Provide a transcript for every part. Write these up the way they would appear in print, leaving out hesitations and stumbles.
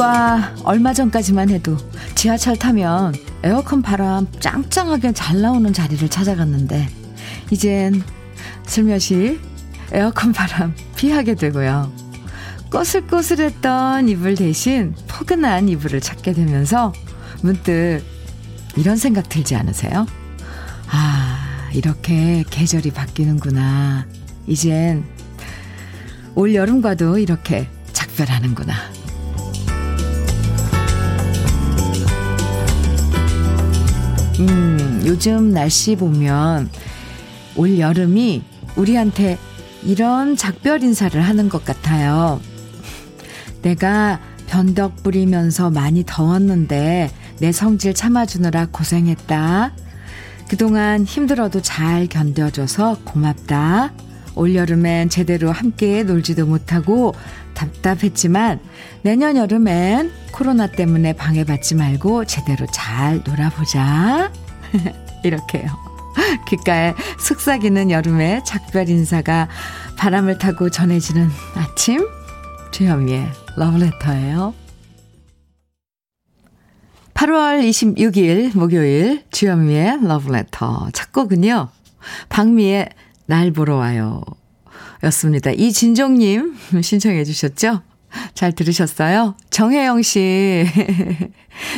불과 얼마 전까지만 해도 지하철 타면 에어컨 바람 짱짱하게 잘 나오는 자리를 찾아갔는데 이젠 슬며시 에어컨 바람 피하게 되고요. 꼬슬꼬슬했던 이불 대신 포근한 이불을 찾게 되면서 문득 이런 생각 들지 않으세요? 아, 이렇게 계절이 바뀌는구나. 이젠 올 여름과도 이렇게 작별하는구나. 요즘 날씨 보면 올 여름이 우리한테 이런 작별 인사를 하는 것 같아요. 내가 변덕 부리면서 많이 더웠는데 내 성질 참아주느라 고생했다. 그동안 힘들어도 잘 견뎌줘서 고맙다. 올여름엔 제대로 함께 놀지도 못하고 답답했지만 내년 여름엔 코로나 때문에 방해받지 말고 제대로 잘 놀아보자. 이렇게요. 귓가에 속삭이는 여름의 작별 인사가 바람을 타고 전해지는 아침, 주현미의 러브레터예요. 8월 26일 목요일 주현미의 러브레터 첫 곡은요, 박미의 날 보러 와요 였습니다. 이진종님 신청해 주셨죠? 잘 들으셨어요? 정혜영 씨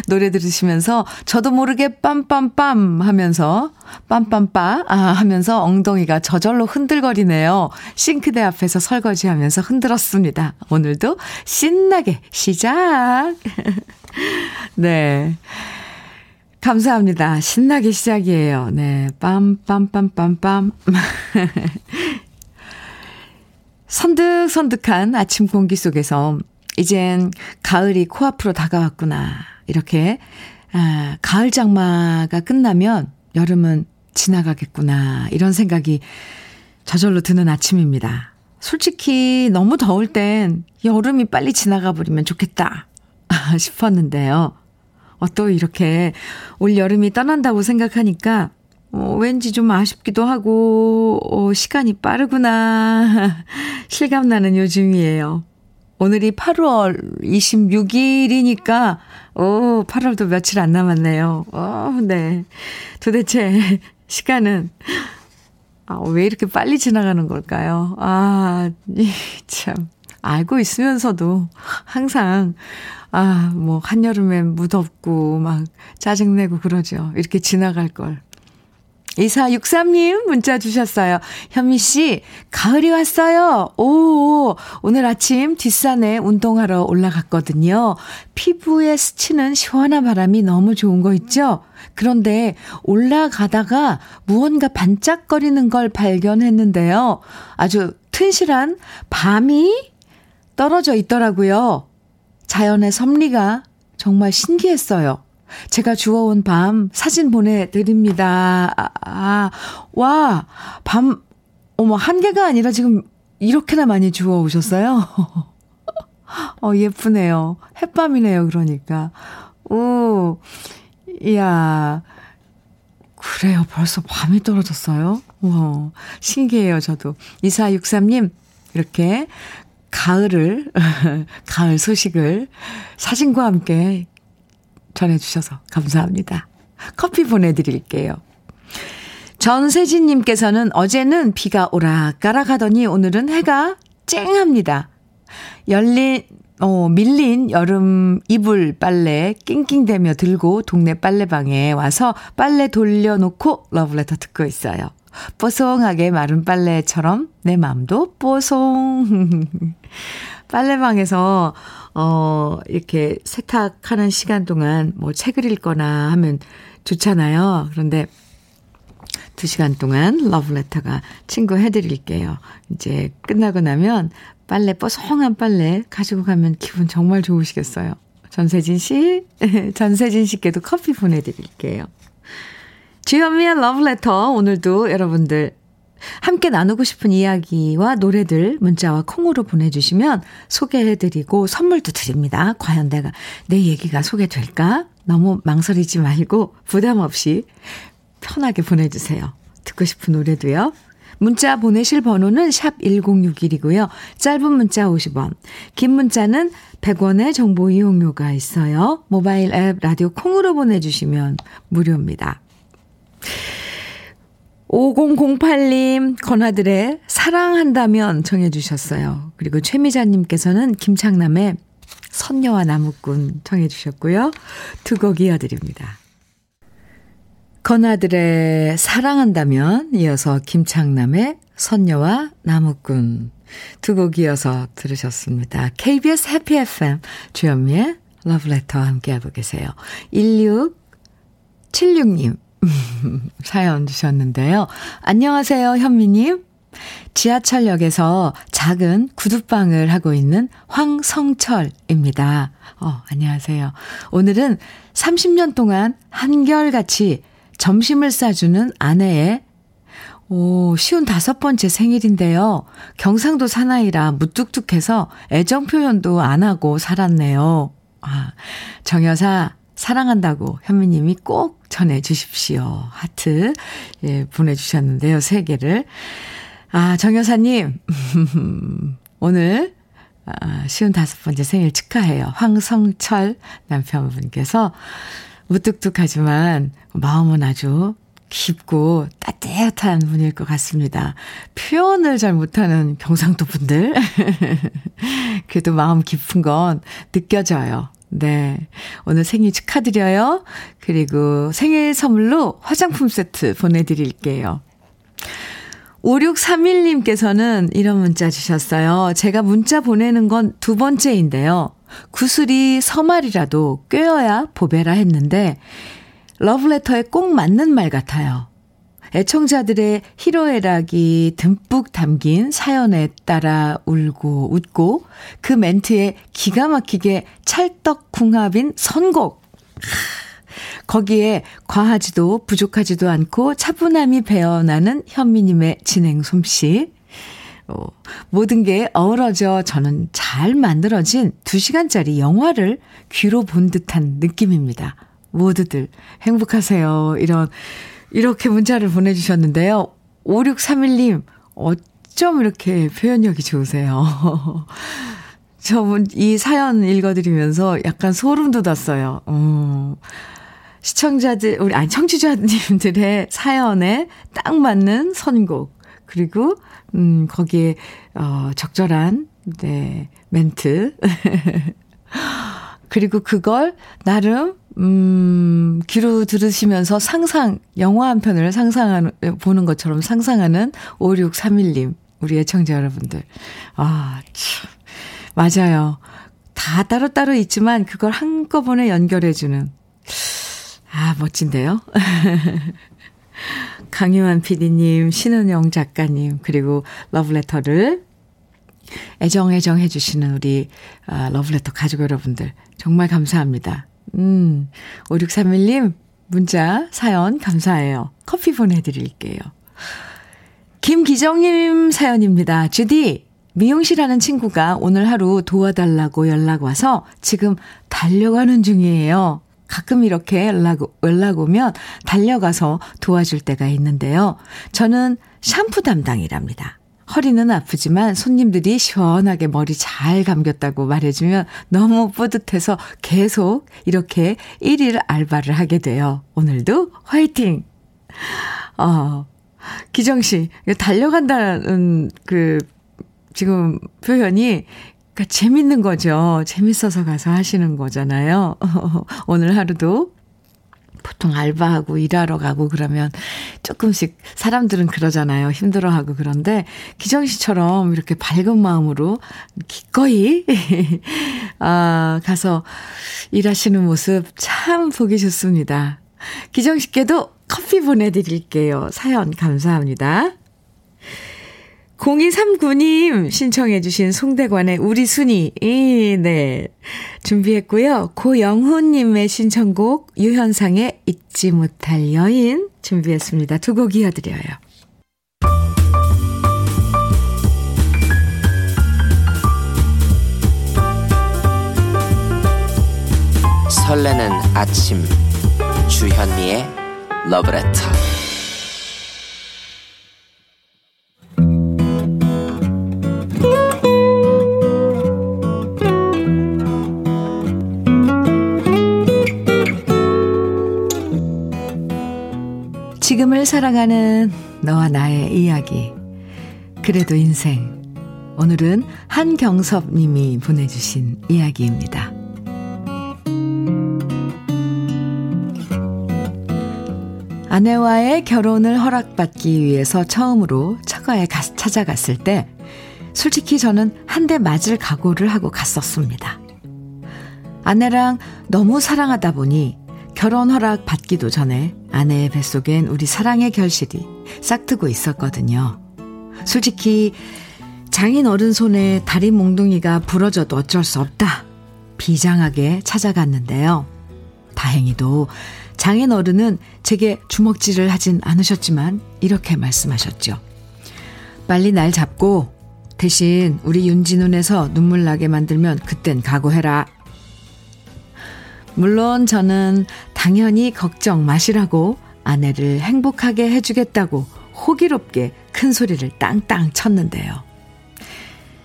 노래 들으시면서 저도 모르게 빰빰빰 하면서 빰빰빠 하면서 엉덩이가 저절로 흔들거리네요. 싱크대 앞에서 설거지하면서 흔들었습니다. 오늘도 신나게 시작. 네, 감사합니다. 신나게 시작이에요. 네, 빰빰빰빰빰. 선득선득한 아침 공기 속에서 이젠 가을이 코앞으로 다가왔구나. 이렇게 가을 장마가 끝나면 여름은 지나가겠구나. 이런 생각이 저절로 드는 아침입니다. 솔직히 너무 더울 땐 여름이 빨리 지나가 버리면 좋겠다 싶었는데요. 또 이렇게 올 여름이 떠난다고 생각하니까 왠지 좀 아쉽기도 하고 시간이 빠르구나 실감나는 요즘이에요. 오늘이 8월 26일이니까 8월도 며칠 안 남았네요. 네. 도대체 시간은 왜 이렇게 빨리 지나가는 걸까요? 참 알고 있으면서도 항상 뭐 한여름엔 무덥고 막 짜증내고 그러죠. 이렇게 지나갈 걸. 2463님 문자 주셨어요. 현미씨, 가을이 왔어요. 오늘 아침 뒷산에 운동하러 올라갔거든요. 피부에 스치는 시원한 바람이 너무 좋은 거 있죠? 그런데 올라가다가 무언가 반짝거리는 걸 발견했는데요. 아주 튼실한 밤이 떨어져 있더라고요. 자연의 섭리가 정말 신기했어요. 제가 주워온 밤 사진 보내드립니다. 와, 밤, 한 개가 아니라 지금 이렇게나 많이 주워오셨어요? 예쁘네요. 햇밤이네요, 그러니까. 이야. 그래요, 벌써 밤이 떨어졌어요? 우와, 신기해요, 저도. 2463님, 이렇게 가을 소식을 사진과 함께 전해주셔서 감사합니다. 커피 보내드릴게요. 전세진님께서는 어제는 비가 오락가락 하더니 오늘은 해가 쨍합니다. 밀린 여름 이불 빨래 낑낑대며 들고 동네 빨래방에 와서 빨래 돌려놓고 러브레터 듣고 있어요. 뽀송하게 마른 빨래처럼 내 마음도 뽀송. 빨래방에서 이렇게 세탁하는 시간 동안 뭐 책을 읽거나 하면 좋잖아요. 그런데 2시간 동안 러브레터가 친구 해드릴게요. 이제 끝나고 나면 뽀송한 빨래 가지고 가면 기분 정말 좋으시겠어요. 전세진 씨, 전세진 씨께도 커피 보내드릴게요. 주현미의 러브레터, 오늘도 여러분들 함께 나누고 싶은 이야기와 노래들 문자와 콩으로 보내주시면 소개해드리고 선물도 드립니다. 과연 내 얘기가 소개될까? 너무 망설이지 말고 부담 없이 편하게 보내주세요. 듣고 싶은 노래도요. 문자 보내실 번호는 샵 1061이고요. 짧은 문자 50원, 긴 문자는 100원의 정보 이용료가 있어요. 모바일 앱 라디오 콩으로 보내주시면 무료입니다. 5008님 건아들의 사랑한다면 정해 주셨어요. 그리고 최미자님께서는 김창남의 선녀와 나무꾼 정해 주셨고요. 두 곡 이어드립니다. 건아들의 사랑한다면 이어서 김창남의 선녀와 나무꾼 두 곡 이어서 들으셨습니다. KBS 해피 FM 주현미의 러브레터와 함께하고 계세요. 1676님 사연 주셨는데요. 안녕하세요, 현미님. 지하철역에서 작은 구두방을 하고 있는 황성철입니다. 안녕하세요. 오늘은 30년 동안 한결같이 점심을 싸주는 아내의 55번째 생일인데요. 경상도 사나이라 무뚝뚝해서 애정 표현도 안 하고 살았네요. 정여사 사랑한다고 현미님이 꼭 전해주십시오. 하트 보내주셨는데요. 3개를. 정 여사님 오늘 55번째 생일 축하해요. 황성철 남편분께서 무뚝뚝하지만 마음은 아주 깊고 따뜻한 분일 것 같습니다. 표현을 잘 못하는 경상도 분들 그래도 마음 깊은 건 느껴져요. 네, 오늘 생일 축하드려요. 그리고 생일 선물로 화장품 세트 보내드릴게요. 5631님께서는 이런 문자 주셨어요. 제가 문자 보내는 건 2번째인데요. 구슬이 서말이라도 꿰어야 보배라 했는데 러브레터에 꼭 맞는 말 같아요. 애청자들의 희로애락이 듬뿍 담긴 사연에 따라 울고 웃고 그 멘트에 기가 막히게 찰떡궁합인 선곡. 거기에 과하지도 부족하지도 않고 차분함이 배어나는 현미님의 진행 솜씨. 모든 게 어우러져 저는 잘 만들어진 2시간짜리 영화를 귀로 본 듯한 느낌입니다. 모두들 행복하세요. 이렇게 문자를 보내주셨는데요. 5631님, 어쩜 이렇게 표현력이 좋으세요. 저분 이 사연 읽어드리면서 약간 소름 돋았어요. 청취자님들의 사연에 딱 맞는 선곡, 그리고, 거기에, 적절한, 멘트. 그리고 그걸 나름, 귀로 들으시면서 영화 한 편을 보는 것처럼 상상하는 5631님, 우리 애청자 여러분들. 참. 맞아요. 다 따로따로 있지만 그걸 한꺼번에 연결해주는. 멋진데요? 강유한 PD님, 신은영 작가님, 그리고 러브레터를 애정애정 해주시는 우리 러브레터 가족 여러분들. 정말 감사합니다. 5631님, 문자, 사연 감사해요. 커피 보내드릴게요. 김기정님 사연입니다. 주디, 미용실하는 친구가 오늘 하루 도와달라고 연락 와서 지금 달려가는 중이에요. 가끔 이렇게 연락 오면 달려가서 도와줄 때가 있는데요. 저는 샴푸 담당이랍니다. 허리는 아프지만 손님들이 시원하게 머리 잘 감겼다고 말해주면 너무 뿌듯해서 계속 이렇게 1일 알바를 하게 돼요. 오늘도 화이팅! 기정 씨, 달려간다는 지금 표현이 그러니까 재밌는 거죠. 재밌어서 가서 하시는 거잖아요. 오늘 하루도 보통 알바하고 일하러 가고 그러면 조금씩 사람들은 그러잖아요. 힘들어하고. 그런데 기정 씨처럼 이렇게 밝은 마음으로 기꺼이 가서 일하시는 모습 참 보기 좋습니다. 기정 씨께도 커피 보내드릴게요. 사연 감사합니다. 0239님 신청해 주신 송대관의 우리 순이 준비했고요. 고영훈님의 신청곡 유현상의 잊지 못할 여인 준비했습니다. 두 곡 이어드려요. 설레는 아침 주현미의 러브레터. 오늘 사랑하는 너와 나의 이야기 그래도 인생, 오늘은 한경섭 님이 보내주신 이야기입니다. 아내와의 결혼을 허락받기 위해서 처음으로 처가에 찾아갔을 때 솔직히 저는 한 대 맞을 각오를 하고 갔었습니다. 아내랑 너무 사랑하다 보니 결혼 허락 받기도 전에 아내의 뱃속엔 우리 사랑의 결실이 싹트고 있었거든요. 솔직히 장인어른 손에 다리 몽둥이가 부러져도 어쩔 수 없다, 비장하게 찾아갔는데요. 다행히도 장인어른은 제게 주먹질을 하진 않으셨지만 이렇게 말씀하셨죠. 빨리 날 잡고 대신 우리 윤진훈에서 눈물 나게 만들면 그땐 각오해라. 물론 저는 당연히 걱정 마시라고 아내를 행복하게 해주겠다고 호기롭게 큰 소리를 땅땅 쳤는데요.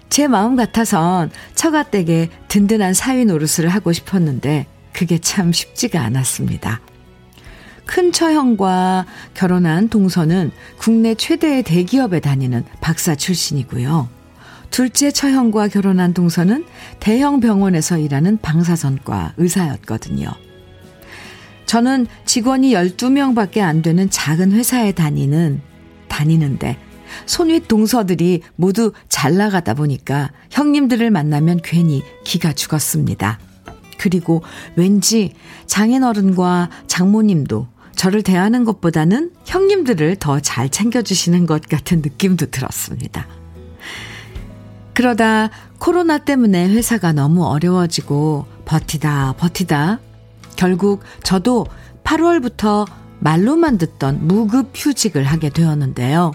제 마음 같아선 처가댁에 든든한 사위 노릇을 하고 싶었는데 그게 참 쉽지가 않았습니다. 큰 처형과 결혼한 동서는 국내 최대의 대기업에 다니는 박사 출신이고요. 둘째 처형과 결혼한 동서는 대형 병원에서 일하는 방사선과 의사였거든요. 저는 직원이 12명밖에 안 되는 작은 회사에 다니는데 손윗 동서들이 모두 잘 나가다 보니까 형님들을 만나면 괜히 기가 죽었습니다. 그리고 왠지 장인어른과 장모님도 저를 대하는 것보다는 형님들을 더 잘 챙겨주시는 것 같은 느낌도 들었습니다. 그러다 코로나 때문에 회사가 너무 어려워지고 버티다 결국 저도 8월부터 말로만 듣던 무급 휴직을 하게 되었는데요.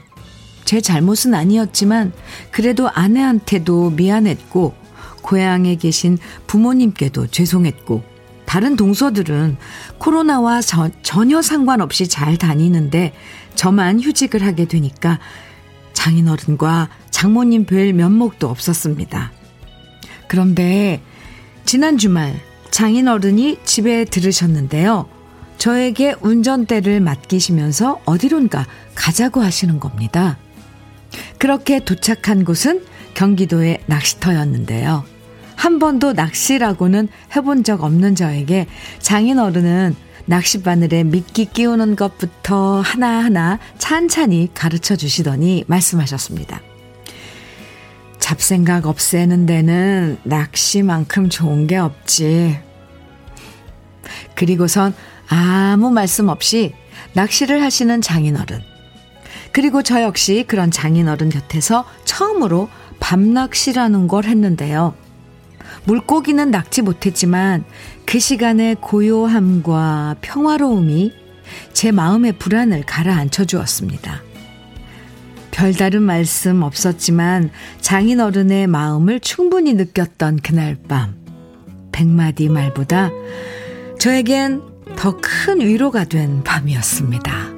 제 잘못은 아니었지만 그래도 아내한테도 미안했고 고향에 계신 부모님께도 죄송했고 다른 동서들은 코로나와 전혀 상관없이 잘 다니는데 저만 휴직을 하게 되니까 장인어른과 장모님 뵐 면목도 없었습니다. 그런데 지난 주말 장인어른이 집에 들르셨는데요. 저에게 운전대를 맡기시면서 어디론가 가자고 하시는 겁니다. 그렇게 도착한 곳은 경기도의 낚시터였는데요. 한 번도 낚시라고는 해본 적 없는 저에게 장인어른은 낚싯바늘에 미끼 끼우는 것부터 하나하나 찬찬히 가르쳐 주시더니 말씀하셨습니다. 잡생각 없애는 데는 낚시만큼 좋은 게 없지. 그리고선 아무 말씀 없이 낚시를 하시는 장인어른, 그리고 저 역시 그런 장인어른 곁에서 처음으로 밤낚시라는 걸 했는데요. 물고기는 낚지 못했지만 그 시간의 고요함과 평화로움이 제 마음의 불안을 가라앉혀 주었습니다. 별다른 말씀 없었지만 장인어른의 마음을 충분히 느꼈던 그날 밤, 100마디 말보다 저에겐 더 큰 위로가 된 밤이었습니다.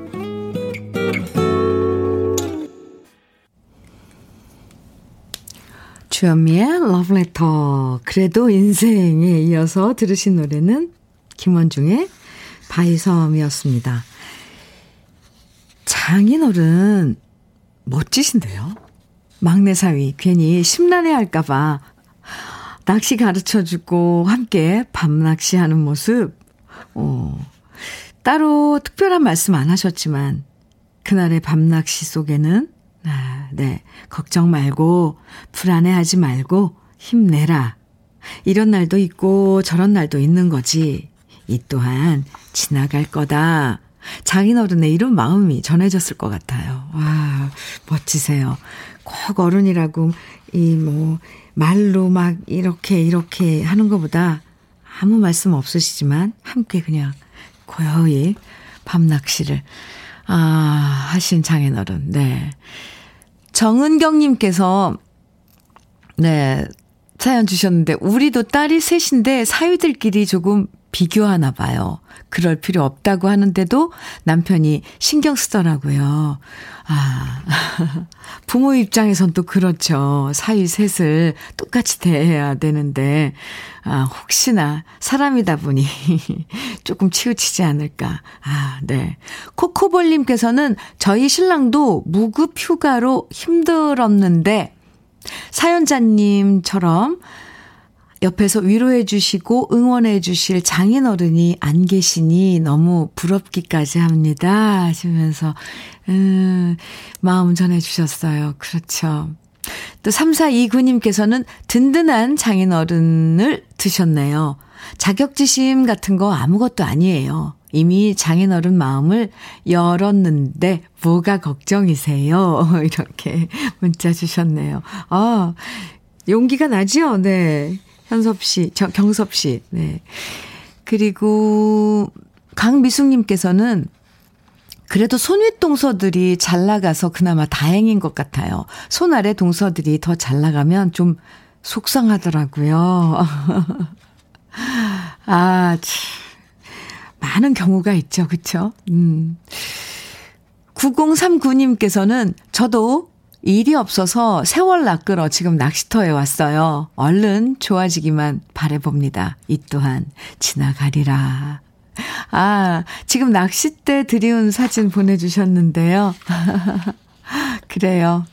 주현미의 러브레터 그래도 인생에 이어서 들으신 노래는 김원중의 바이섬이었습니다. 장인어른 멋지신데요. 막내 사위 괜히 심란해할까봐 낚시 가르쳐주고 함께 밤낚시하는 모습, 따로 특별한 말씀 안 하셨지만 그날의 밤낚시 속에는 걱정 말고 불안해하지 말고 힘내라, 이런 날도 있고 저런 날도 있는 거지, 이 또한 지나갈 거다, 장인어른의 이런 마음이 전해졌을 것 같아요. 와, 멋지세요. 꼭 어른이라고 말로 막 이렇게 하는 것보다 아무 말씀 없으시지만 함께 그냥 고요히 밤낚시를 하신 장인어른. 네, 정은경님께서 사연 주셨는데, 우리도 딸이 셋인데 사위들끼리 조금 비교하나 봐요. 그럴 필요 없다고 하는데도 남편이 신경 쓰더라고요. 부모 입장에선 또 그렇죠. 사이 셋을 똑같이 대해야 되는데 아, 혹시나 사람이다 보니 조금 치우치지 않을까. 아, 네. 코코볼님께서는 저희 신랑도 무급 휴가로 힘들었는데 사연자님처럼 옆에서 위로해 주시고 응원해 주실 장인어른이 안 계시니 너무 부럽기까지 합니다 하시면서 마음 전해 주셨어요. 그렇죠. 또 3429님께서는 든든한 장인어른을 드셨네요. 자격지심 같은 거 아무것도 아니에요. 이미 장인어른 마음을 열었는데 뭐가 걱정이세요? 이렇게 문자 주셨네요. 아, 용기가 나지요? 네. 현섭 씨, 경섭 씨. 네. 그리고 강미숙님께서는 그래도 손윗 동서들이 잘 나가서 그나마 다행인 것 같아요. 손 아래 동서들이 더 잘 나가면 좀 속상하더라고요. 아, 참. 많은 경우가 있죠. 그렇죠? 9039님께서는 저도 일이 없어서 세월 낚으러 지금 낚시터에 왔어요. 얼른 좋아지기만 바라봅니다. 이 또한 지나가리라. 아, 지금 낚싯대 들이운 사진 보내주셨는데요. 그래요.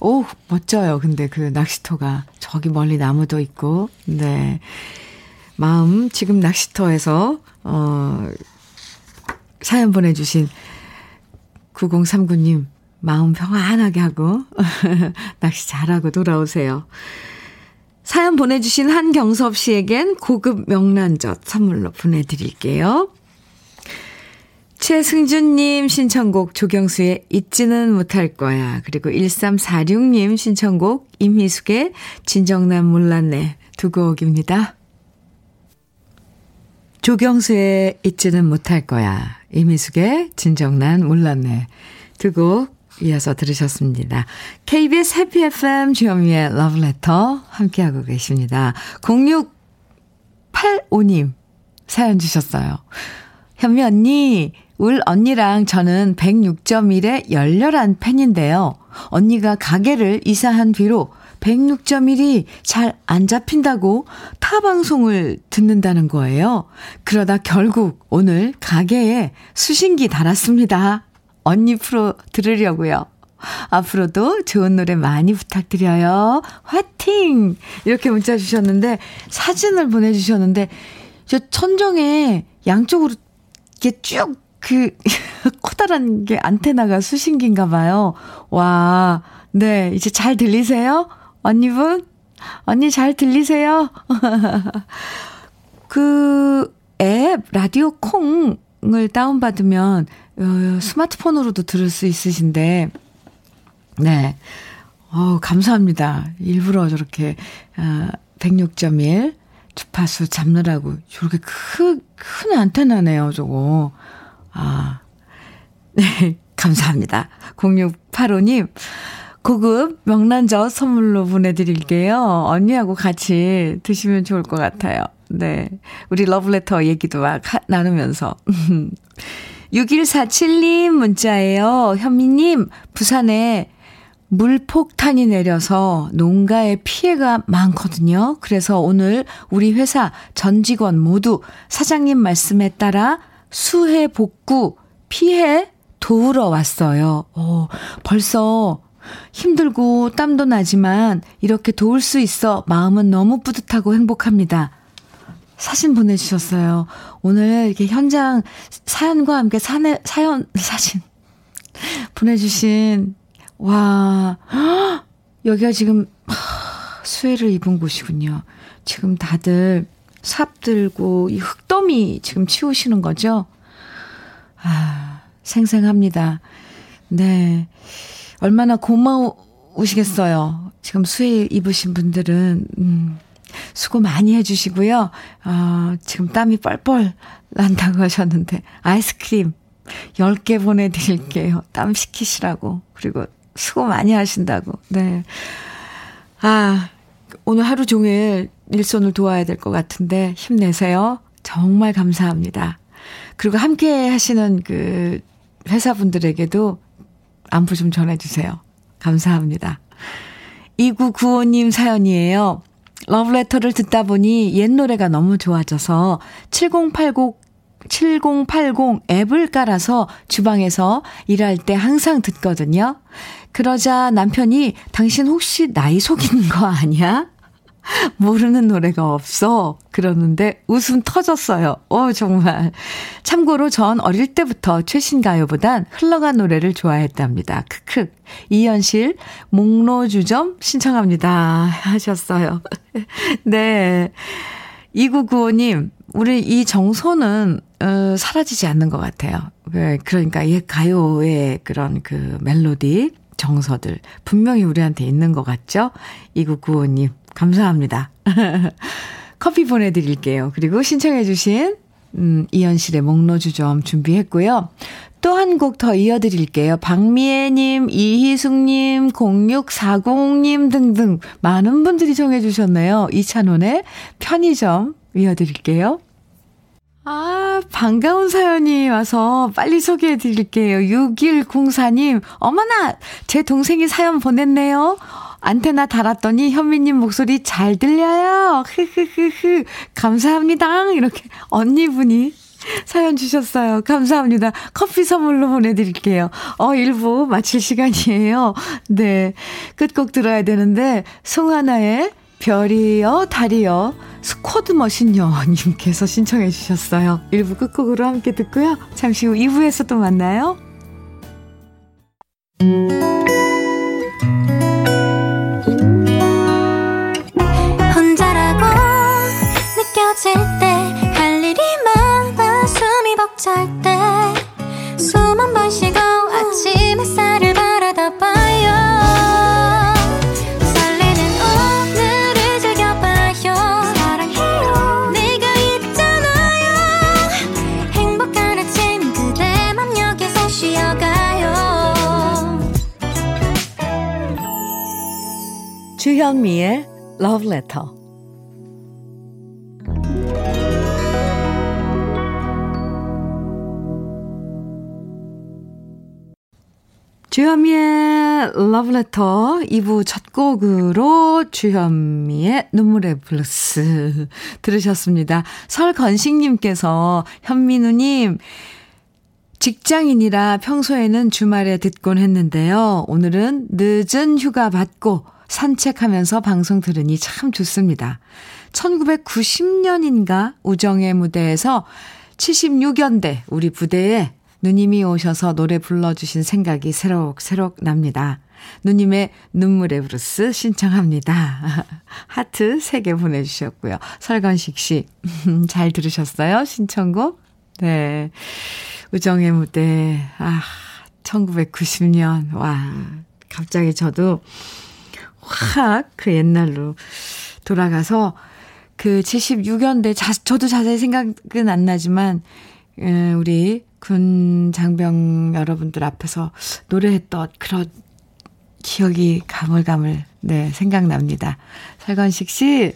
오, 멋져요. 근데 그 낚시터가 저기 멀리 나무도 있고. 네, 마음 지금 낚시터에서 사연 보내주신 9039님. 마음 평안하게 하고 낚시 잘하고 돌아오세요. 사연 보내주신 한경섭 씨에겐 고급 명란젓 선물로 보내드릴게요. 최승준님 신청곡 조경수의 잊지는 못할 거야. 그리고 1346님 신청곡 임희숙의 진정난 몰랐네 두 곡입니다. 조경수의 잊지는 못할 거야. 임희숙의 진정난 몰랐네 두 곡 이어서 들으셨습니다. KBS 해피 FM 주현미의 러브레터 함께하고 계십니다. 0685님 사연 주셨어요. 현미 언니, 울 언니랑 저는 106.1의 열렬한 팬인데요. 언니가 가게를 이사한 뒤로 106.1이 잘 안 잡힌다고 타 방송을 듣는다는 거예요. 그러다 결국 오늘 가게에 수신기 달았습니다. 언니 프로 들으려고요. 앞으로도 좋은 노래 많이 부탁드려요. 화팅! 이렇게 문자 주셨는데 사진을 보내주셨는데 저 천정에 양쪽으로 이렇게 쭉 그 커다란 게 안테나가 수신기인가 봐요. 와, 네, 이제 잘 들리세요? 언니분? 언니 잘 들리세요? 그 앱 라디오 콩을 다운받으면 스마트폰으로도 들을 수 있으신데, 네. 감사합니다. 일부러 저렇게, 106.1 주파수 잡느라고, 저렇게 큰 안테나네요, 저거. 아, 네. 감사합니다. 0685님, 고급 명란젓 선물로 보내드릴게요. 언니하고 같이 드시면 좋을 것 같아요. 네. 우리 러브레터 얘기도 막 나누면서. 6147님 문자예요. 현미님, 부산에 물폭탄이 내려서 농가에 피해가 많거든요. 그래서 오늘 우리 회사 전 직원 모두 사장님 말씀에 따라 수해 복구, 피해 도우러 왔어요. 벌써 힘들고 땀도 나지만 이렇게 도울 수 있어 마음은 너무 뿌듯하고 행복합니다. 사진 보내주셨어요. 오늘 이렇게 현장 사연과 함께 사진 보내주신, 와, 여기가 지금 수해를 입은 곳이군요. 지금 다들 삽 들고 이 흙더미 지금 치우시는 거죠? 아, 생생합니다. 네. 얼마나 고마우시겠어요. 지금 수해 입으신 분들은. 수고 많이 해주시고요. 지금 땀이 뻘뻘 난다고 하셨는데 아이스크림 10개 보내드릴게요. 땀 식히시라고. 그리고 수고 많이 하신다고. 네. 아, 오늘 하루 종일 일손을 도와야 될 것 같은데 힘내세요. 정말 감사합니다. 그리고 함께 하시는 그 회사분들에게도 안부 좀 전해주세요. 감사합니다. 2995님 사연이에요. 러브레터를 듣다 보니 옛 노래가 너무 좋아져서 7080 앱을 깔아서 주방에서 일할 때 항상 듣거든요. 그러자 남편이 당신 혹시 나이 속이는 거 아니야? 모르는 노래가 없어. 그러는데 웃음 터졌어요. 오, 정말. 참고로 전 어릴 때부터 최신 가요보단 흘러간 노래를 좋아했답니다. 크크. 이현실 목로주점 신청합니다. 하셨어요. 네. 2995님, 우리 이 정서는 사라지지 않는 것 같아요. 그러니까 이 가요의 그런 그 멜로디, 정서들 분명히 우리한테 있는 것 같죠? 2995님. 감사합니다. 커피 보내드릴게요. 그리고 신청해 주신 이현실의 목로주점 준비했고요. 또 한 곡 더 이어드릴게요. 박미애님, 이희숙님, 0640님 등등 많은 분들이 정해 주셨네요. 이찬원의 편의점 이어드릴게요. 아, 반가운 사연이 와서 빨리 소개해 드릴게요. 6104님, 어머나! 제 동생이 사연 보냈네요. 안테나 달았더니 현미님 목소리 잘 들려요. 흐흐흐흐. 감사합니다. 이렇게 언니분이 사연 주셨어요. 감사합니다. 커피 선물로 보내드릴게요. 1부 마칠 시간이에요. 네. 끝곡 들어야 되는데, 송하나의 별이여, 달이여, 스쿼드 머신 여님께서 신청해 주셨어요. 1부 끝곡으로 함께 듣고요. 잠시 후 2부에서 또 만나요. 할 일이 많아 숨이 벅찰 때 숨 한 번 쉬고 아침 햇살을 바라다 봐요. 설레는 오늘을 즐겨봐요. 사랑해요. 내가 있잖아요. 행복한 아침 그대 맘 여기서 쉬어가요. 주현미의 Love Letter. 주현미의 러브레터 2부 첫 곡으로 주현미의 눈물의 블루스 들으셨습니다. 설건식님께서 현미누님 직장인이라 평소에는 주말에 듣곤 했는데요. 오늘은 늦은 휴가 받고 산책하면서 방송 들으니 참 좋습니다. 1990년인가 우정의 무대에서 76연대 우리 부대에 누님이 오셔서 노래 불러주신 생각이 새록새록 납니다. 누님의 눈물의 브루스 신청합니다. 하트 3개 보내주셨고요. 설건식 씨, 잘 들으셨어요? 신청곡? 네. 우정의 무대, 1990년. 와, 갑자기 저도 확 그 옛날로 돌아가서 그 76연대, 저도 자세히 생각은 안 나지만, 우리 군 장병 여러분들 앞에서 노래했던 그런 기억이 가물가물 생각납니다. 설건식 씨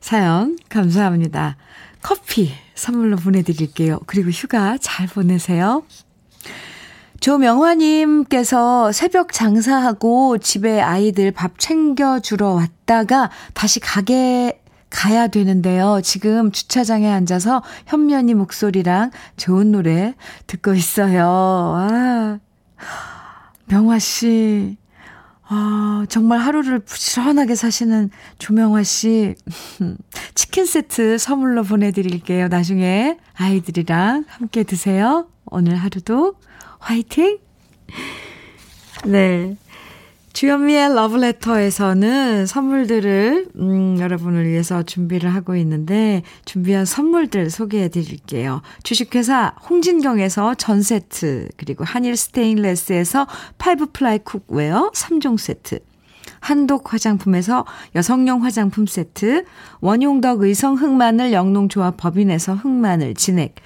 사연 감사합니다. 커피 선물로 보내드릴게요. 그리고 휴가 잘 보내세요. 조명화님께서 새벽 장사하고 집에 아이들 밥 챙겨주러 왔다가 다시 가게 가야 되는데요. 지금 주차장에 앉아서 현면이 목소리랑 좋은 노래 듣고 있어요. 아, 명화 씨, 정말 하루를 부지런하게 사시는 조명화 씨, 치킨 세트 선물로 보내드릴게요. 나중에 아이들이랑 함께 드세요. 오늘 하루도 화이팅! 네. 주현미의 러브레터에서는 선물들을 여러분을 위해서 준비를 하고 있는데 준비한 선물들 소개해드릴게요. 주식회사 홍진경에서 전세트, 그리고 한일 스테인레스에서 파이브플라이 쿡웨어 3종 세트, 한독 화장품에서 여성용 화장품 세트, 원용덕 의성 흑마늘 영농조합 법인에서 흑마늘 진액,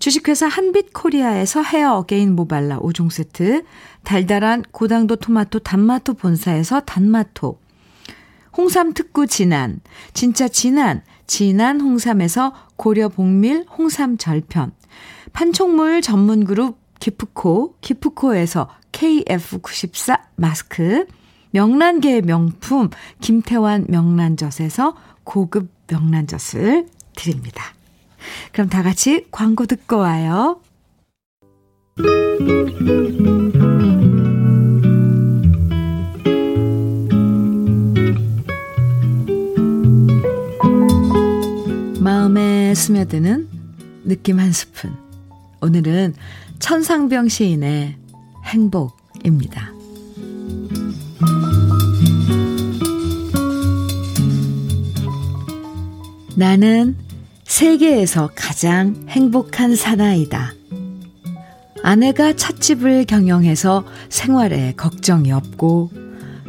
주식회사 한빛코리아에서 헤어 어게인 모발라 5종 세트, 달달한 고당도 토마토 단마토 본사에서 단마토, 홍삼 특구 진한, 진짜 진한, 진한 홍삼에서 고려 복밀 홍삼 절편, 판촉물 전문 그룹 기프코에서 KF94 마스크, 명란계의 명품 김태환 명란젓에서 고급 명란젓을 드립니다. 그럼 다 같이 광고 듣고 와요. 마음에 스며드는 느낌 한 스푼. 오늘은 천상병 시인의 행복입니다. 나는 세계에서 가장 행복한 사나이다. 아내가 찻집을 경영해서 생활에 걱정이 없고,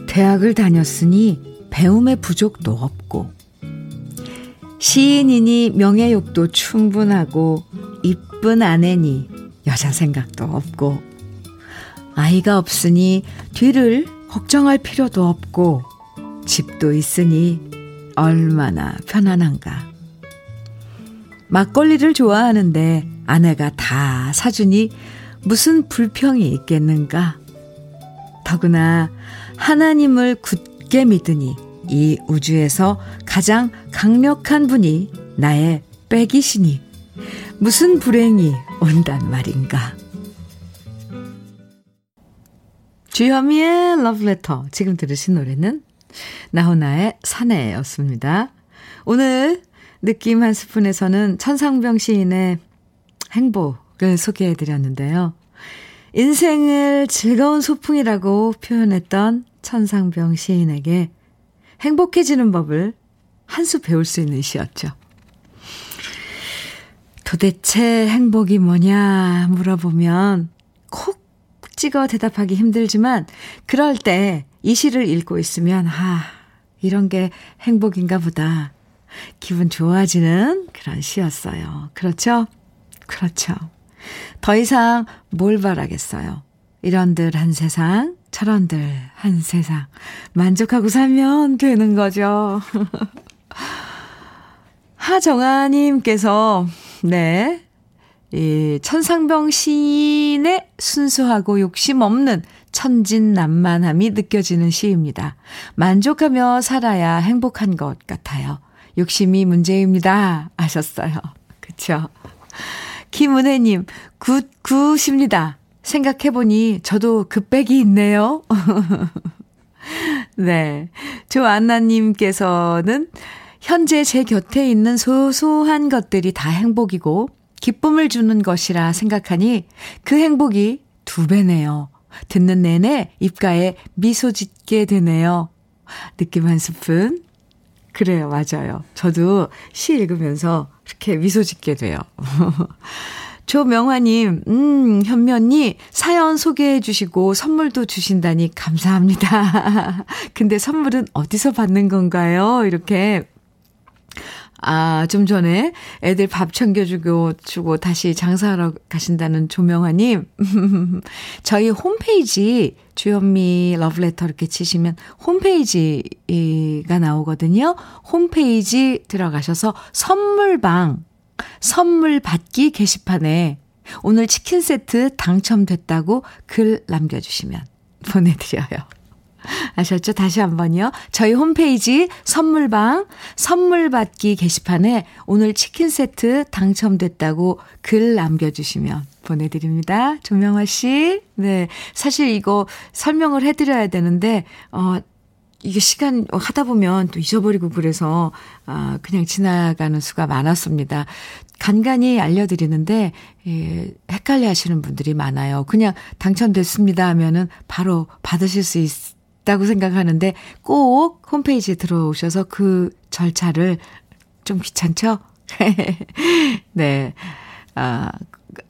대학을 다녔으니 배움의 부족도 없고, 시인이니 명예욕도 충분하고, 이쁜 아내니 여자 생각도 없고, 아이가 없으니 뒤를 걱정할 필요도 없고, 집도 있으니 얼마나 편안한가. 막걸리를 좋아하는데 아내가 다 사주니 무슨 불평이 있겠는가. 더구나 하나님을 굳게 믿으니 이 우주에서 가장 강력한 분이 나의 백이시니 무슨 불행이 온단 말인가. 주현미의 러브레터. 지금 들으신 노래는 나훈아의 사내였습니다. 오늘 느낌 한 스푼에서는 천상병 시인의 행복을 소개해드렸는데요. 인생을 즐거운 소풍이라고 표현했던 천상병 시인에게 행복해지는 법을 한 수 배울 수 있는 시였죠. 도대체 행복이 뭐냐 물어보면 콕 찍어 대답하기 힘들지만, 그럴 때 이 시를 읽고 있으면 이런 게 행복인가 보다, 기분 좋아지는 그런 시였어요. 그렇죠? 그렇죠. 더 이상 뭘 바라겠어요. 이런들 한 세상, 저런들 한 세상, 만족하고 살면 되는 거죠. 하정아님께서 이 천상병 시인의 순수하고 욕심 없는 천진난만함이 느껴지는 시입니다. 만족하며 살아야 행복한 것 같아요. 욕심이 문제입니다. 아셨어요. 그렇죠? 김은혜님, 굿굿입니다. 생각해보니 저도 급백이 있네요. 네, 조안나님께서는 현재 제 곁에 있는 소소한 것들이 다 행복이고 기쁨을 주는 것이라 생각하니 그 행복이 2배네요. 듣는 내내 입가에 미소 짓게 되네요. 느낌 한 스푼. 그래요, 맞아요. 저도 시 읽으면서 이렇게 미소 짓게 돼요. 조명화님, 현미 언니 사연 소개해 주시고 선물도 주신다니 감사합니다. 근데 선물은 어디서 받는 건가요? 이렇게. 좀 전에 애들 밥 챙겨주고 다시 장사하러 가신다는 조명화님. 저희 홈페이지, 주현미 러브레터 이렇게 치시면 홈페이지가 나오거든요. 홈페이지 들어가셔서 선물방, 선물 받기 게시판에 오늘 치킨 세트 당첨됐다고 글 남겨주시면 보내드려요. 아셨죠? 다시 한번요. 저희 홈페이지 선물방 선물받기 게시판에 오늘 치킨 세트 당첨됐다고 글 남겨주시면 보내드립니다. 조명화 씨, 네, 사실 이거 설명을 해드려야 되는데 이게 시간 하다 보면 또 잊어버리고 그래서 그냥 지나가는 수가 많았습니다. 간간히 알려드리는데 헷갈려 하시는 분들이 많아요. 그냥 당첨됐습니다 하면은 바로 받으실 수 있다고 생각하는데 꼭 홈페이지에 들어오셔서 그 절차를, 좀 귀찮죠? 네,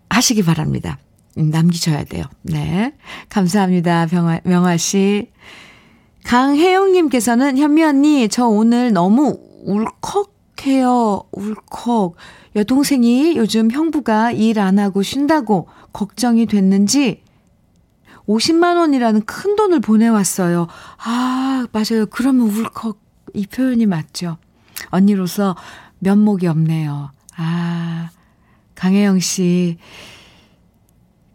하시기 바랍니다. 남기셔야 돼요. 네, 감사합니다, 명화 씨. 강혜영님께서는 현미 언니, 저 오늘 너무 울컥해요. 울컥. 여동생이 요즘 형부가 일 안 하고 쉰다고 걱정이 됐는지 50만 원이라는 큰 돈을 보내왔어요. 맞아요. 그러면 울컥, 이 표현이 맞죠. 언니로서 면목이 없네요. 강혜영 씨,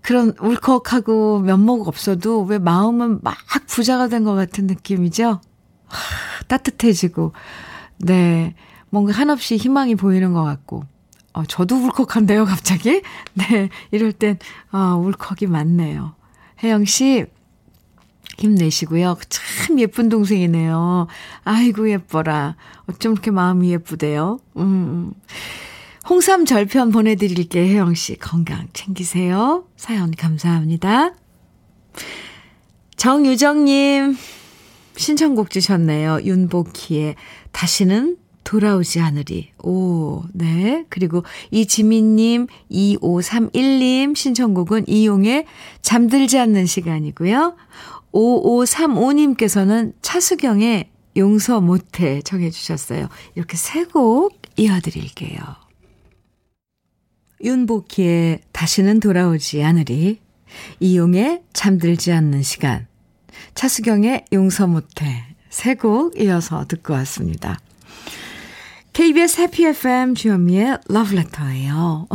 그런 울컥하고 면목 없어도 왜 마음은 막 부자가 된 것 같은 느낌이죠? 하, 따뜻해지고 네 뭔가 한없이 희망이 보이는 것 같고 저도 울컥한데요 갑자기? 네 이럴 땐 울컥이 많네요. 혜영 씨 힘내시고요. 참 예쁜 동생이네요. 아이고 예뻐라. 어쩜 이렇게 마음이 예쁘대요. 홍삼 절편 보내드릴게요. 혜영 씨 건강 챙기세요. 사연 감사합니다. 정유정님 신청곡 주셨네요. 윤복희의 다시는 돌아오지 않으리. 오, 네. 그리고 이지민님, 2531님 신청곡은 이용의 잠들지 않는 시간이고요. 5535님께서는 차수경의 용서 못해 정해 주셨어요. 이렇게 세 곡 이어드릴게요. 윤복희의 다시는 돌아오지 않으리, 이용의 잠들지 않는 시간, 차수경의 용서 못해 세 곡 이어서 듣고 왔습니다. KBS 해피 FM 주현미의 러브레터예요.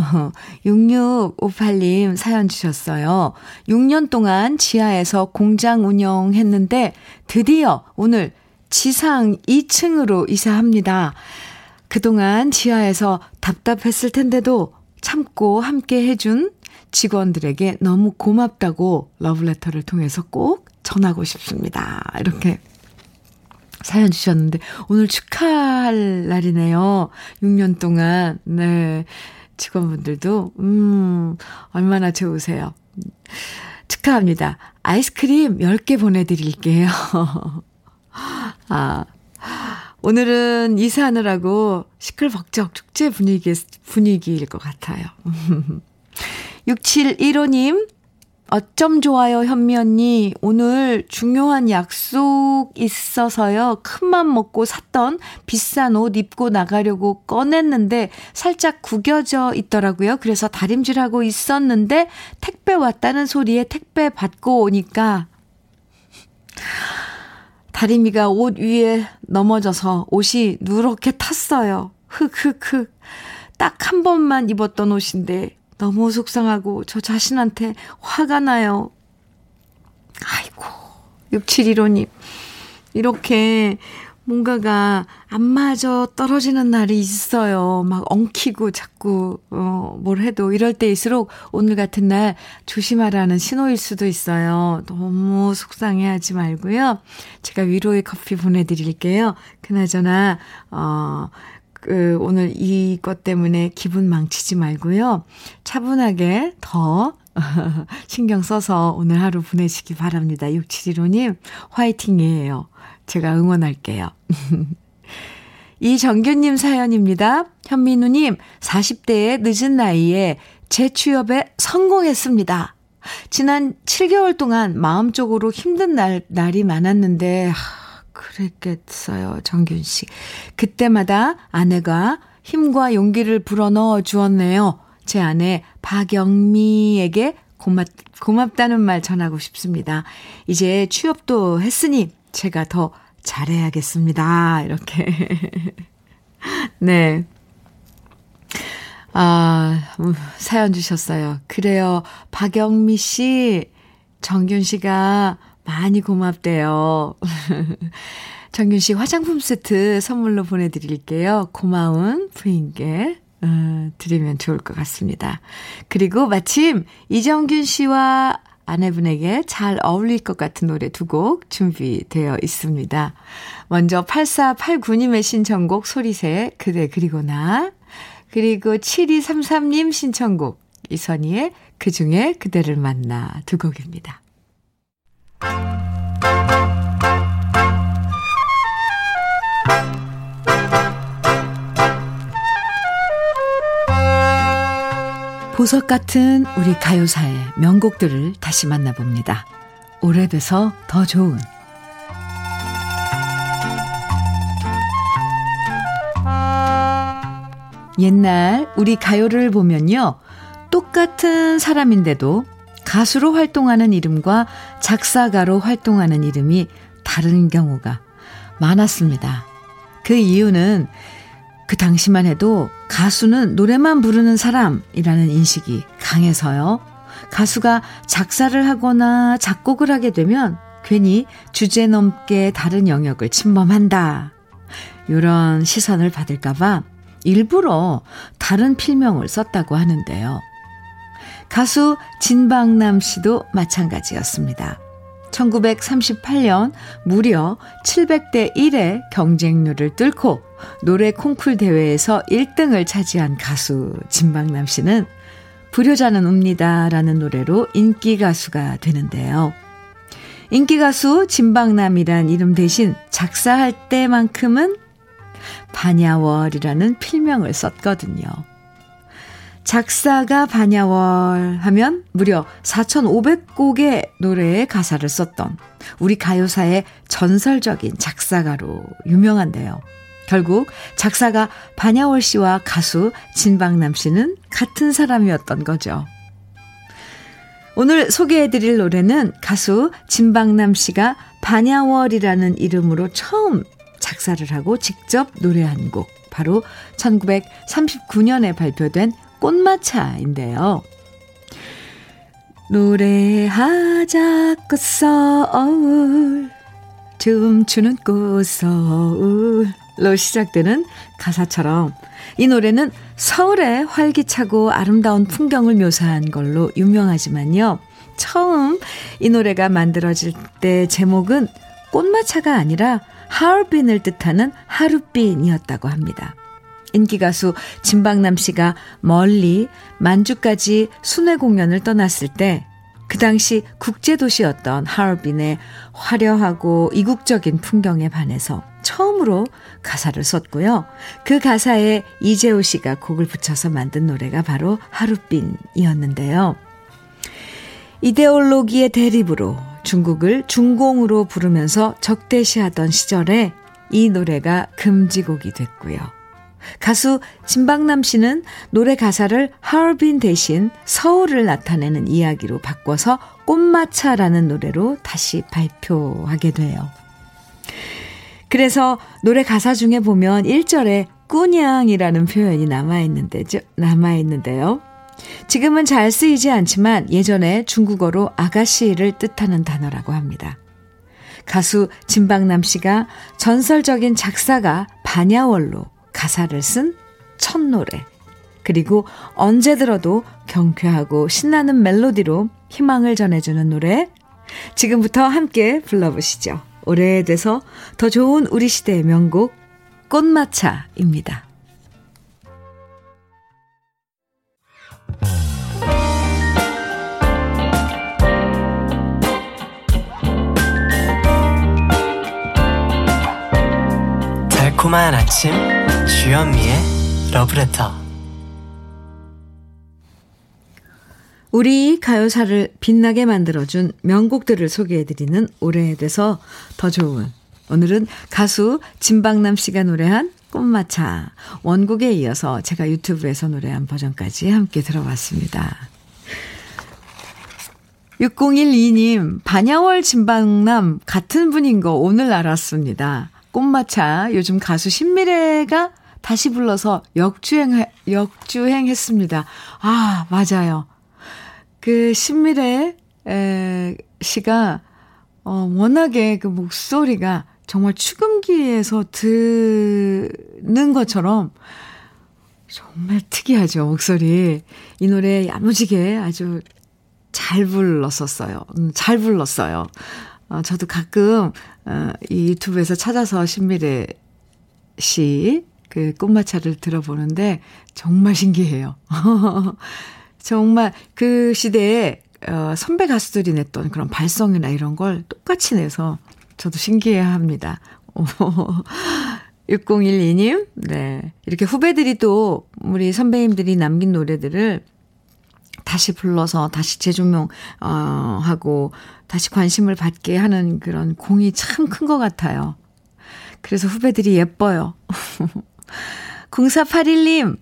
6658님 사연 주셨어요. 6년 동안 지하에서 공장 운영했는데 드디어 오늘 지상 2층으로 이사합니다. 그동안 지하에서 답답했을 텐데도 참고 함께 해준 직원들에게 너무 고맙다고 러브레터를 통해서 꼭 전하고 싶습니다. 이렇게 사연 주셨는데 오늘 축하할 날이네요. 6년 동안 네 직원분들도 얼마나 좋으세요. 축하합니다. 아이스크림 10개 보내드릴게요. 아 오늘은 이사하느라고 시끌벅적 축제 분위기일 것 같아요. 6715님 어쩜 좋아요 현미 언니 오늘 중요한 약속 있어서요 큰맘 먹고 샀던 비싼 옷 입고 나가려고 꺼냈는데 살짝 구겨져 있더라고요. 그래서 다림질하고 있었는데 택배 왔다는 소리에 택배 받고 오니까 다리미가 옷 위에 넘어져서 옷이 누렇게 탔어요. 흑흑흑 딱 한 번만 입었던 옷인데 너무 속상하고 저 자신한테 화가 나요. 아이고 6715님 이렇게 뭔가가 안 맞아 떨어지는 날이 있어요. 막 엉키고 자꾸 뭘 해도 이럴 때일수록 오늘 같은 날 조심하라는 신호일 수도 있어요. 너무 속상해하지 말고요. 제가 위로의 커피 보내드릴게요. 그나저나 그 오늘 이것 때문에 기분 망치지 말고요. 차분하게 더 신경 써서 오늘 하루 보내시기 바랍니다. 6715님 화이팅이에요. 제가 응원할게요. 이정규님 사연입니다. 현민우님 40대의 늦은 나이에 재취업에 성공했습니다. 지난 7개월 동안 마음적으로 힘든 날이 많았는데 그랬겠어요, 정균 씨. 그때마다 아내가 힘과 용기를 불어넣어 주었네요. 제 아내 박영미에게 고맙다는 말 전하고 싶습니다. 이제 취업도 했으니 제가 더 잘해야겠습니다. 이렇게. 네. 아, 사연 주셨어요. 그래요. 박영미 씨, 정균 씨가 많이 고맙대요. 정균 씨 화장품 세트 선물로 보내드릴게요. 고마운 부인께 드리면 좋을 것 같습니다. 그리고 마침 이정균 씨와 아내분에게 잘 어울릴 것 같은 노래 두 곡 준비되어 있습니다. 먼저 8489님의 신청곡 소리새 그대 그리고 나 그리고 7233님 신청곡 이선희의 그중에 그대를 만나 두 곡입니다. 보석 같은 우리 가요사의 명곡들을 다시 만나봅니다. 오래돼서 더 좋은 옛날 우리 가요를 보면요. 똑같은 사람인데도 가수로 활동하는 이름과 작사가로 활동하는 이름이 다른 경우가 많았습니다. 그 이유는 그 당시만 해도 가수는 노래만 부르는 사람이라는 인식이 강해서요. 가수가 작사를 하거나 작곡을 하게 되면 괜히 주제넘게 다른 영역을 침범한다. 이런 시선을 받을까봐 일부러 다른 필명을 썼다고 하는데요. 가수 진방남 씨도 마찬가지였습니다. 1938년 무려 700대 1의 경쟁률을 뚫고 노래 콩쿨 대회에서 1등을 차지한 가수 진방남 씨는 불효자는 웁니다라는 노래로 인기 가수가 되는데요. 인기 가수 진방남이란 이름 대신 작사할 때만큼은 반야월이라는 필명을 썼거든요. 작사가 반야월 하면 무려 4,500곡의 노래에 가사를 썼던 우리 가요사의 전설적인 작사가로 유명한데요. 결국 작사가 반야월 씨와 가수 진방남 씨는 같은 사람이었던 거죠. 오늘 소개해드릴 노래는 가수 진방남 씨가 반야월이라는 이름으로 처음 작사를 하고 직접 노래한 곡, 바로 1939년에 발표된 꽃마차인데요. 노래하자 꽃서울 춤추는 꽃서울로 시작되는 가사처럼 이 노래는 서울의 활기차고 아름다운 풍경을 묘사한 걸로 유명하지만요. 처음 이 노래가 만들어질 때 제목은 꽃마차가 아니라 하얼빈을 뜻하는 하룻빈이었다고 합니다. 인기가수 진방남 씨가 멀리 만주까지 순회 공연을 떠났을 때 그 당시 국제도시였던 하얼빈의 화려하고 이국적인 풍경에 반해서 처음으로 가사를 썼고요. 그 가사에 이재호 씨가 곡을 붙여서 만든 노래가 바로 하룻빈이었는데요. 이데올로기의 대립으로 중국을 중공으로 부르면서 적대시하던 시절에 이 노래가 금지곡이 됐고요. 가수 진방남 씨는 노래 가사를 하얼빈 대신 서울을 나타내는 이야기로 바꿔서 꽃마차라는 노래로 다시 발표하게 돼요. 그래서 노래 가사 중에 보면 1절에 꾸냥이라는 표현이 남아있는데요. 지금은 잘 쓰이지 않지만 예전에 중국어로 아가씨를 뜻하는 단어라고 합니다. 가수 진방남 씨가 전설적인 작사가 반야월로 가사를 쓴 첫 노래, 그리고 언제 들어도 경쾌하고 신나는 멜로디로 희망을 전해주는 노래, 지금부터 함께 불러보시죠. 오래돼서 더 좋은 우리 시대의 명곡 꽃마차입니다. 달콤한 아침 주현미의 러브레터. 우리 가요사를 빛나게 만들어준 명곡들을 소개해드리는 오래돼서 더 좋은, 오늘은 가수 진방남 씨가 노래한 꽃마차, 원곡에 이어서 제가 유튜브에서 노래한 버전까지 함께 들어봤습니다. 6012님, 반야월 진방남 같은 분인 거 오늘 알았습니다. 꽃마차, 요즘 가수 신미래가 다시 불러서 역주행했습니다. 아, 맞아요. 그 신미래 씨가 워낙에 그 목소리가 정말 추금기에서 듣는 것처럼 정말 특이하죠, 목소리. 이 노래 야무지게 아주 잘 불렀어요. 저도 가끔 이 유튜브에서 찾아서 신미래 씨 그 꽃마차를 들어보는데 정말 신기해요. 정말 그 시대에 선배 가수들이 냈던 그런 발성이나 이런 걸 똑같이 내서 저도 신기해합니다. 6012님, 네, 이렇게 후배들이 또 우리 선배님들이 남긴 노래들을 다시 불러서 다시 재조명하고 다시 관심을 받게 하는 그런 공이 참 큰 것 같아요. 그래서 후배들이 예뻐요. 0481님,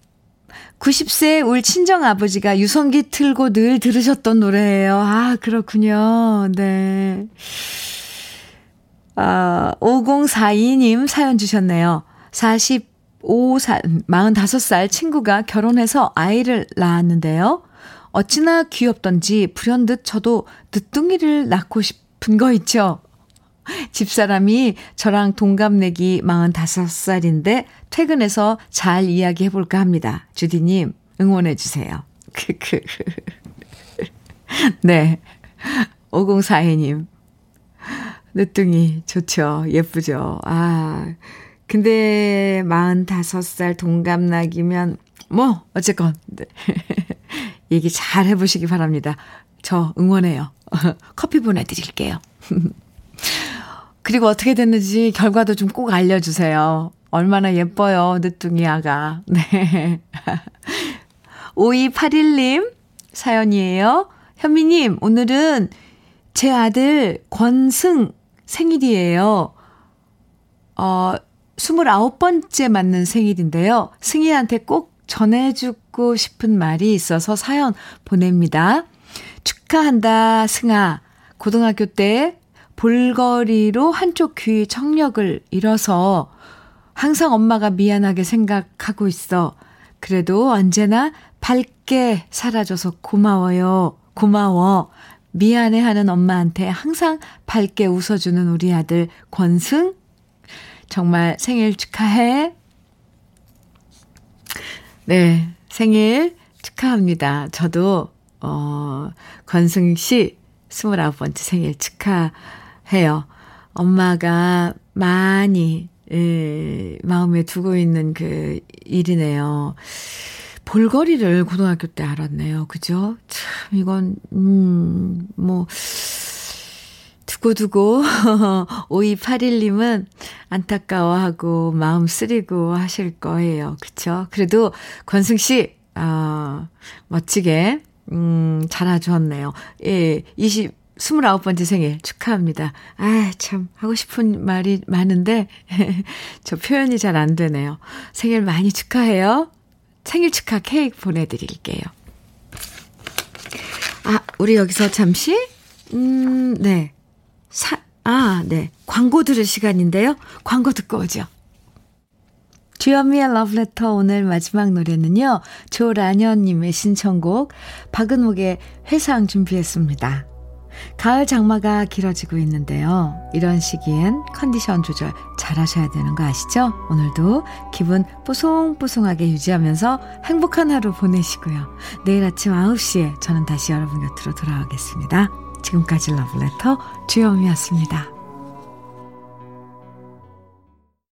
90세에 울 친정아버지가 유성기 틀고 늘 들으셨던 노래예요. 아, 그렇군요. 네. 아, 5042님 사연 주셨네요. 45살, 45살 친구가 결혼해서 아이를 낳았는데요. 어찌나 귀엽던지 불현듯 저도 늦둥이를 낳고 싶은 거 있죠. 집사람이 저랑 동갑내기 45살인데 퇴근해서 잘 이야기해볼까 합니다. 주디님 응원해주세요. 네, 5042님 늦둥이 좋죠. 예쁘죠. 아, 근데 45살 동갑나기면 뭐 어쨌건 얘기 잘 해보시기 바랍니다. 저 응원해요. 커피 보내드릴게요. 그리고 어떻게 됐는지 결과도 좀 꼭 알려주세요. 얼마나 예뻐요, 늦둥이 아가. 네. 5281님 사연이에요. 현미님, 오늘은 제 아들 권승 생일이에요. 29번째 맞는 생일인데요. 승희한테 꼭 전해주고 싶은 말이 있어서 사연 보냅니다. 축하한다, 승아. 고등학교 때 볼거리로 한쪽 귀 청력을 잃어서 항상 엄마가 미안하게 생각하고 있어. 그래도 언제나 밝게 살아줘서 고마워요. 고마워. 미안해하는 엄마한테 항상 밝게 웃어주는 우리 아들 권승. 정말 생일 축하해. 네, 생일 축하합니다. 저도 권승 씨 29번째 생일 축하해요. 엄마가 많이 마음에 두고 있는 그 일이네요. 볼거리를 고등학교 때 알았네요. 그죠? 참 이건 뭐 두고두고 5281님은 안타까워하고 마음 쓰리고 하실 거예요. 그렇죠? 그래도 권승 씨 멋지게 자라주었네요. 예, 29번째 생일 축하합니다. 아, 참 하고 싶은 말이 많은데 저 표현이 잘 안 되네요. 생일 많이 축하해요. 생일 축하 케이크 보내드릴게요. 아, 우리 여기서 잠시 네. 네. 광고 들을 시간인데요. 광고 듣고 오죠. 주현미의 러브레터 오늘 마지막 노래는요. 조란현님의 신청곡 박은옥의 회상 준비했습니다. 가을 장마가 길어지고 있는데요. 이런 시기엔 컨디션 조절 잘 하셔야 되는 거 아시죠? 오늘도 기분 뽀송뽀송하게 유지하면서 행복한 하루 보내시고요. 내일 아침 9시에 저는 다시 여러분 곁으로 돌아오겠습니다. 지금까지 러브레터 주현미였습니다.